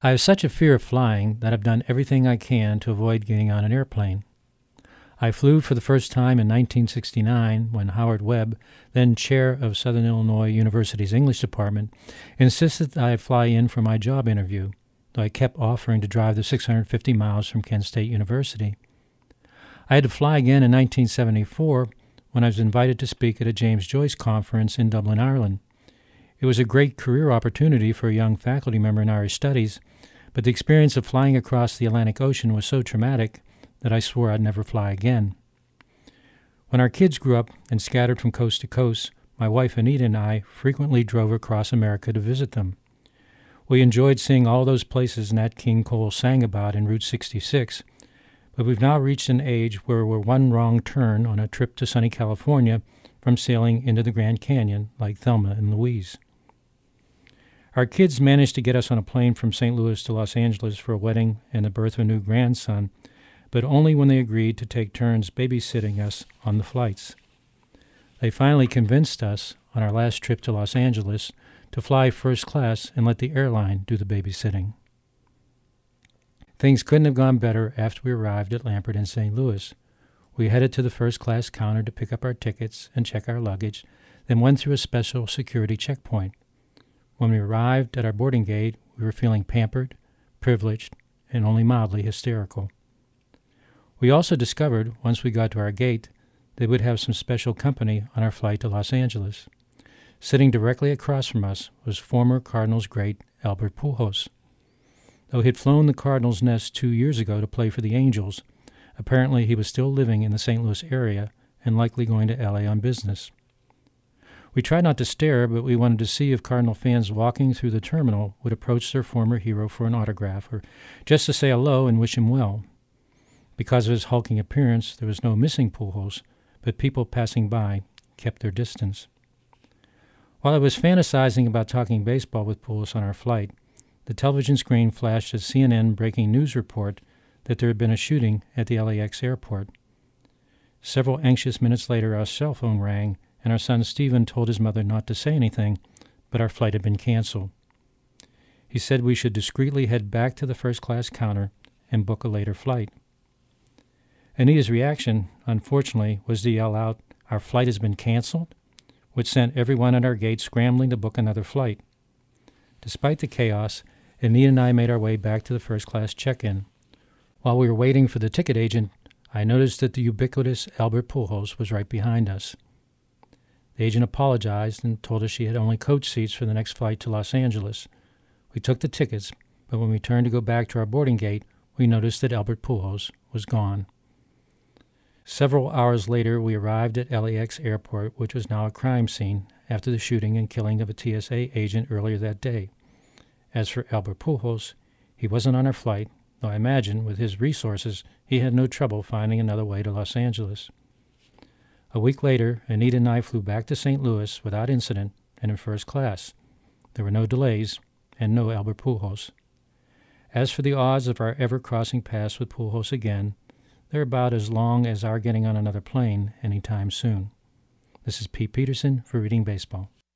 I have such a fear of flying that I've done everything I can to avoid getting on an airplane. I flew for the first time in 1969 when Howard Webb, then chair of Southern Illinois University's English department, insisted that I fly in for my job interview, though I kept offering to drive the 650 miles from Kent State University. I had to fly again in 1974 when I was invited to speak at a James Joyce conference in Dublin, Ireland. It was a great career opportunity for a young faculty member in Irish Studies, but the experience of flying across the Atlantic Ocean was so traumatic that I swore I'd never fly again. When our kids grew up and scattered from coast to coast, my wife Anita and I frequently drove across America to visit them. We enjoyed seeing all those places Nat King Cole sang about in Route 66, but we've now reached an age where we're one wrong turn on a trip to sunny California from sailing into the Grand Canyon like Thelma and Louise. Our kids managed to get us on a plane from St. Louis to Los Angeles for a wedding and the birth of a new grandson, but only when they agreed to take turns babysitting us on the flights. They finally convinced us, on our last trip to Los Angeles, to fly first class and let the airline do the babysitting. Things couldn't have gone better after we arrived at Lambert in St. Louis. We headed to the first class counter to pick up our tickets and check our luggage, then went through a special security checkpoint. When we arrived at our boarding gate, we were feeling pampered, privileged, and only mildly hysterical. We also discovered, once we got to our gate, they would have some special company on our flight to Los Angeles. Sitting directly across from us was former Cardinals great Albert Pujols. Though he had flown the Cardinals' nest 2 years ago to play for the Angels, apparently he was still living in the St. Louis area and likely going to LA on business. We tried not to stare, but we wanted to see if Cardinal fans walking through the terminal would approach their former hero for an autograph or just to say hello and wish him well. Because of his hulking appearance, there was no missing Pujols, but people passing by kept their distance. While I was fantasizing about talking baseball with Pujols on our flight, the television screen flashed a CNN breaking news report that there had been a shooting at the LAX airport. Several anxious minutes later, our cell phone rang, and our son Stephen told his mother not to say anything, but our flight had been canceled. He said we should discreetly head back to the first-class counter and book a later flight. Anita's reaction, unfortunately, was to yell out, "Our flight has been canceled," which sent everyone at our gate scrambling to book another flight. Despite the chaos, Anita and I made our way back to the first-class check-in. While we were waiting for the ticket agent, I noticed that the ubiquitous Albert Pujols was right behind us. The agent apologized and told us she had only coach seats for the next flight to Los Angeles. We took the tickets, but when we turned to go back to our boarding gate, we noticed that Albert Pujols was gone. Several hours later, we arrived at LAX airport, which was now a crime scene after the shooting and killing of a TSA agent earlier that day. As for Albert Pujols, he wasn't on our flight, though I imagine with his resources, he had no trouble finding another way to Los Angeles. A week later, Anita and I flew back to St. Louis without incident and in first class. There were no delays and no Albert Pujols. As for the odds of our ever crossing paths with Pujols again, they're about as long as our getting on another plane anytime soon. This is Pete Peterson for Reading Baseball.